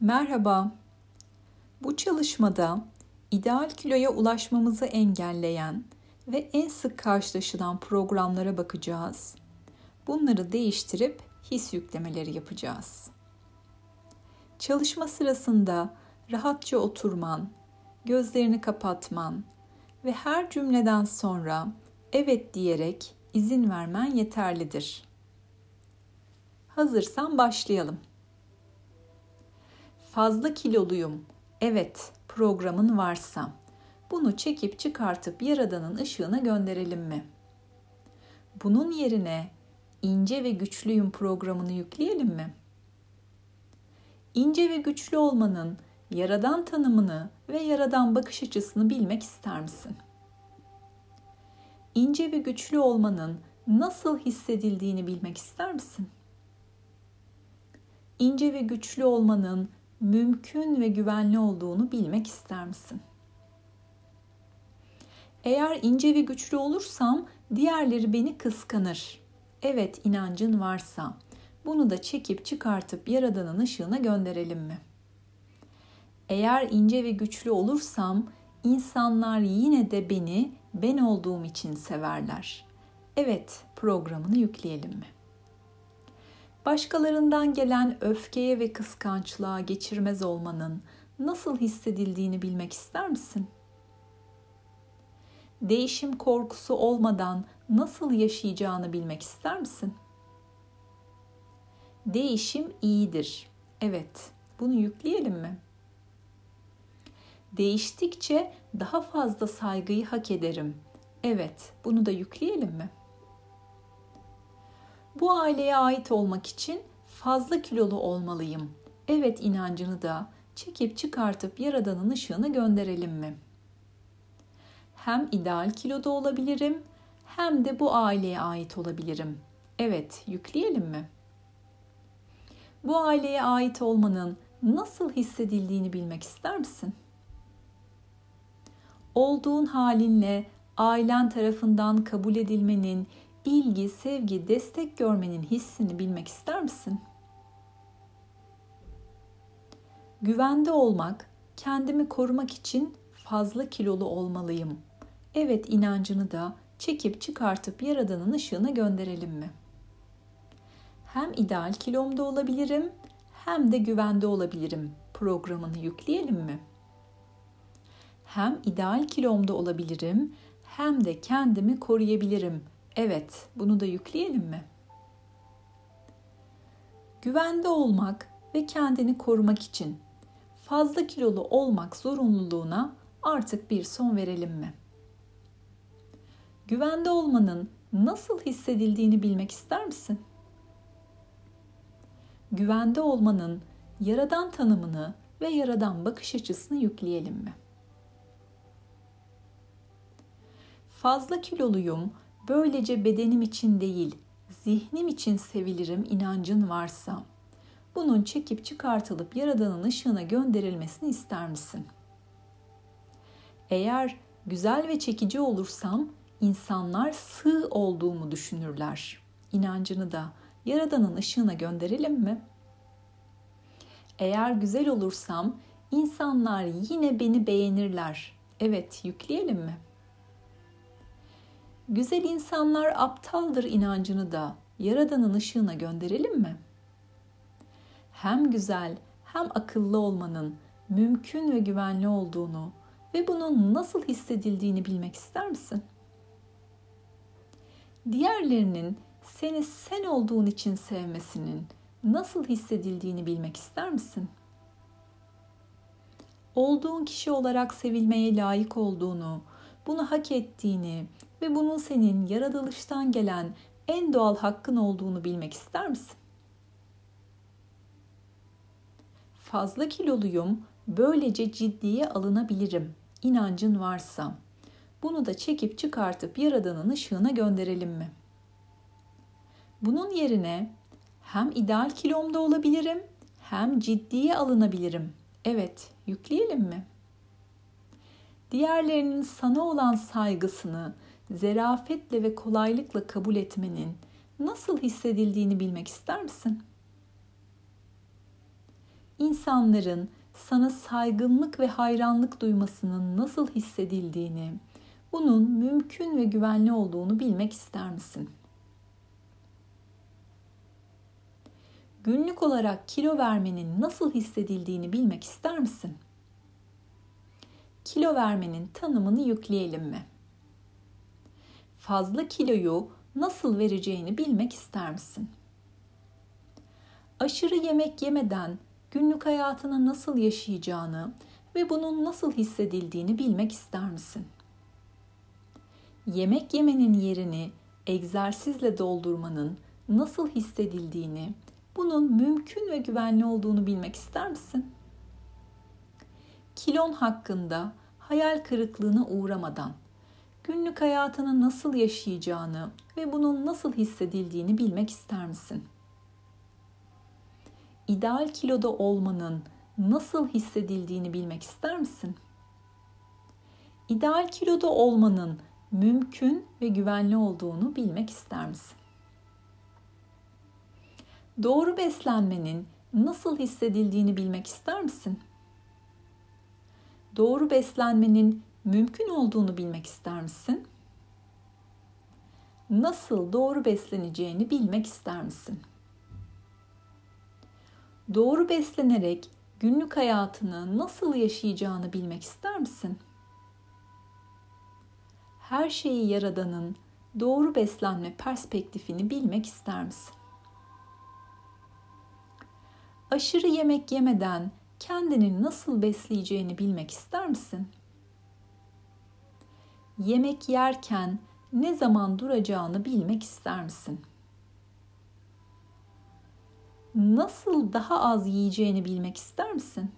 Merhaba, bu çalışmada ideal kiloya ulaşmamızı engelleyen ve en sık karşılaşılan programlara bakacağız. Bunları değiştirip his yüklemeleri yapacağız. Çalışma sırasında rahatça oturman, gözlerini kapatman ve her cümleden sonra evet diyerek izin vermen yeterlidir. Hazırsan başlayalım. Fazla kiloluyum, evet programın varsa bunu çekip çıkartıp Yaradan'ın ışığına gönderelim mi? Bunun yerine ince ve güçlüyüm programını yükleyelim mi? İnce ve güçlü olmanın Yaradan tanımını ve Yaradan bakış açısını bilmek ister misin? İnce ve güçlü olmanın nasıl hissedildiğini bilmek ister misin? İnce ve güçlü olmanın mümkün ve güvenli olduğunu bilmek ister misin? Eğer ince ve güçlü olursam diğerleri beni kıskanır. Evet inancın varsa bunu da çekip çıkartıp Yaradan'ın ışığına gönderelim mi? Eğer ince ve güçlü olursam insanlar yine de beni ben olduğum için severler. Evet programını yükleyelim mi? Başkalarından gelen öfkeye ve kıskançlığa geçirmez olmanın nasıl hissedildiğini bilmek ister misin? Değişim korkusu olmadan nasıl yaşayacağını bilmek ister misin? Değişim iyidir. Evet, bunu yükleyelim mi? Değiştikçe daha fazla saygıyı hak ederim. Evet, bunu da yükleyelim mi? Bu aileye ait olmak için fazla kilolu olmalıyım. Evet inancını da çekip çıkartıp Yaradan'ın ışığını gönderelim mi? Hem ideal kiloda olabilirim hem de bu aileye ait olabilirim. Evet yükleyelim mi? Bu aileye ait olmanın nasıl hissedildiğini bilmek ister misin? Olduğun halinle ailen tarafından kabul edilmenin, İlgi, sevgi, destek görmenin hissini bilmek ister misin? Güvende olmak, kendimi korumak için fazla kilolu olmalıyım. Evet inancını da çekip çıkartıp Yaradan'ın ışığına gönderelim mi? Hem ideal kilomda olabilirim hem de güvende olabilirim programını yükleyelim mi? Hem ideal kilomda olabilirim hem de kendimi koruyabilirim. Evet, bunu da yükleyelim mi? Güvende olmak ve kendini korumak için fazla kilolu olmak zorunluluğuna artık bir son verelim mi? Güvende olmanın nasıl hissedildiğini bilmek ister misin? Güvende olmanın Yaradan tanımını ve Yaradan bakış açısını yükleyelim mi? Fazla kiloluyum. Böylece bedenim için değil, zihnim için sevilirim inancın varsa, bunun çekip çıkartılıp Yaradan'ın ışığına gönderilmesini ister misin? Eğer güzel ve çekici olursam, insanlar sığ olduğumu düşünürler. İnancını da Yaradan'ın ışığına gönderelim mi? Eğer güzel olursam, insanlar yine beni beğenirler. Evet, yükleyelim mi? Güzel insanlar aptaldır inancını da Yaradan'ın ışığına gönderelim mi? Hem güzel hem akıllı olmanın mümkün ve güvenli olduğunu ve bunun nasıl hissedildiğini bilmek ister misin? Diğerlerinin seni sen olduğun için sevmesinin nasıl hissedildiğini bilmek ister misin? Olduğun kişi olarak sevilmeye layık olduğunu, bunu hak ettiğini ve bunun senin yaratılıştan gelen en doğal hakkın olduğunu bilmek ister misin? Fazla kiloluyum, böylece ciddiye alınabilirim. İnancın varsa, bunu da çekip çıkartıp Yaradan'ın ışığına gönderelim mi? Bunun yerine hem ideal kilomda olabilirim, hem ciddiye alınabilirim. Evet, yükleyelim mi? Diğerlerinin sana olan saygısını zerafetle ve kolaylıkla kabul etmenin nasıl hissedildiğini bilmek ister misin? insanların sana saygınlık ve hayranlık duymasının nasıl hissedildiğini, bunun mümkün ve güvenli olduğunu bilmek ister misin? Günlük olarak kilo vermenin nasıl hissedildiğini bilmek ister misin? Kilo vermenin tanımını yükleyelim mi? Fazla kiloyu nasıl vereceğini bilmek ister misin? Aşırı yemek yemeden günlük hayatını nasıl yaşayacağını ve bunun nasıl hissedildiğini bilmek ister misin? Yemek yemenin yerini egzersizle doldurmanın nasıl hissedildiğini, bunun mümkün ve güvenli olduğunu bilmek ister misin? Kilon hakkında hayal kırıklığına uğramadan günlük hayatını nasıl yaşayacağını ve bunun nasıl hissedildiğini bilmek ister misin? İdeal kiloda olmanın nasıl hissedildiğini bilmek ister misin? İdeal kiloda olmanın mümkün ve güvenli olduğunu bilmek ister misin? Doğru beslenmenin nasıl hissedildiğini bilmek ister misin? Doğru beslenmenin mümkün olduğunu bilmek ister misin? Nasıl doğru besleneceğini bilmek ister misin? Doğru beslenerek günlük hayatını nasıl yaşayacağını bilmek ister misin? Her şeyi yaradanın doğru beslenme perspektifini bilmek ister misin? Aşırı yemek yemeden kendini nasıl besleyeceğini bilmek ister misin? Yemek yerken ne zaman duracağını bilmek ister misin? Nasıl daha az yiyeceğini bilmek ister misin?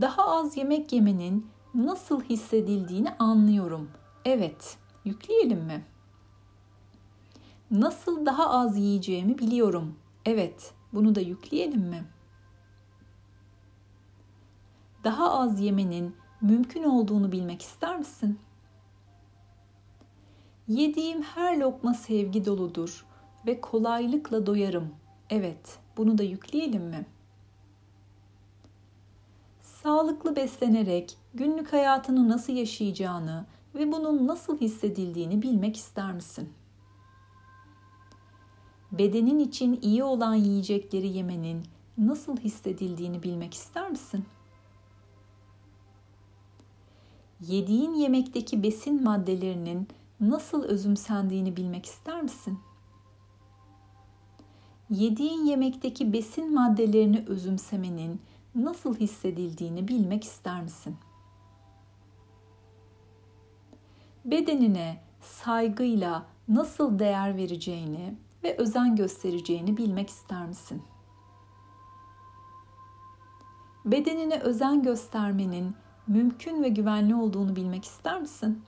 Daha az yemek yemenin nasıl hissedildiğini anlıyorum. Evet, yükleyelim mi? Nasıl daha az yiyeceğimi biliyorum. Evet, bunu da yükleyelim mi? Daha az yemenin mümkün olduğunu bilmek ister misin? Yediğim her lokma sevgi doludur ve kolaylıkla doyarım. Evet, bunu da yükleyelim mi? Sağlıklı beslenerek günlük hayatını nasıl yaşayacağını ve bunun nasıl hissedildiğini bilmek ister misin? Bedenin için iyi olan yiyecekleri yemenin nasıl hissedildiğini bilmek ister misin? Yediğin yemekteki besin maddelerinin nasıl özümsendiğini bilmek ister misin? Yediğin yemekteki besin maddelerini özümsemenin nasıl hissedildiğini bilmek ister misin? Bedenine saygıyla nasıl değer vereceğini ve özen göstereceğini bilmek ister misin? Bedenine özen göstermenin mümkün ve güvenli olduğunu bilmek ister misin?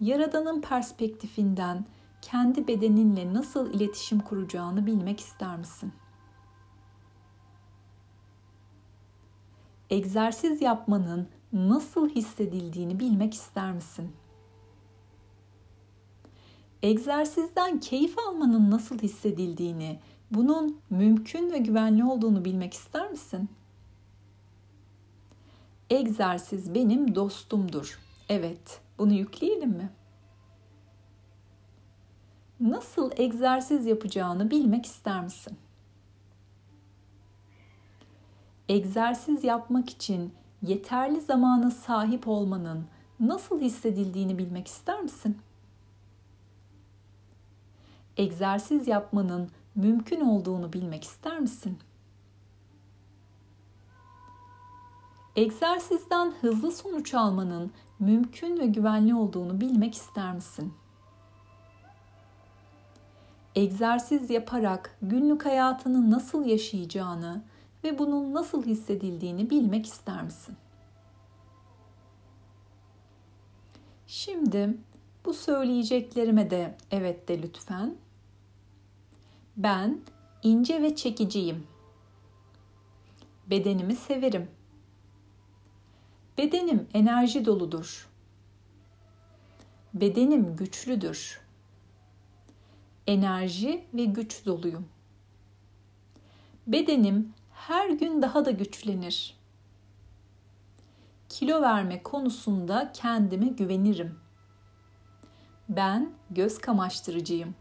Yaradanın perspektifinden kendi bedeninle nasıl iletişim kuracağını bilmek ister misin? Egzersiz yapmanın nasıl hissedildiğini bilmek ister misin? Egzersizden keyif almanın nasıl hissedildiğini, bunun mümkün ve güvenli olduğunu bilmek ister misin? Egzersiz benim dostumdur. Evet, bunu yükleyelim mi? Nasıl egzersiz yapacağını bilmek ister misin? Egzersiz yapmak için yeterli zamana sahip olmanın nasıl hissedildiğini bilmek ister misin? Egzersiz yapmanın mümkün olduğunu bilmek ister misin? Egzersizden hızlı sonuç almanın mümkün ve güvenli olduğunu bilmek ister misin? Egzersiz yaparak günlük hayatını nasıl yaşayacağını ve bunun nasıl hissedildiğini bilmek ister misin? Şimdi bu söyleyeceklerime de evet de lütfen. Ben ince ve çekiciyim. Bedenimi severim. Bedenim enerji doludur. Bedenim güçlüdür. Enerji ve güç doluyum. bedenim her gün daha da güçlenir. Kilo verme konusunda kendime güvenirim. Ben göz kamaştırıcıyım.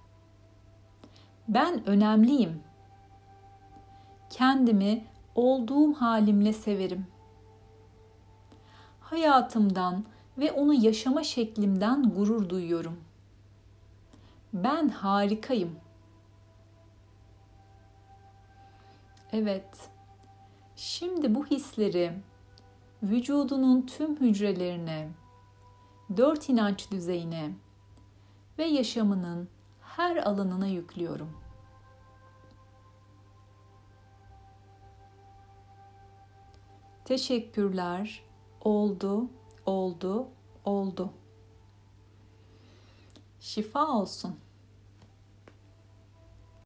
Ben önemliyim. Kendimi olduğum halimle severim. Hayatımdan ve onu yaşama şeklimden gurur duyuyorum. Ben harikayım. Evet, şimdi bu hisleri vücudunun tüm hücrelerine, 4 inanç düzeyine ve yaşamının her alanına yüklüyorum. Teşekkürler. Oldu, oldu, oldu. Şifa olsun.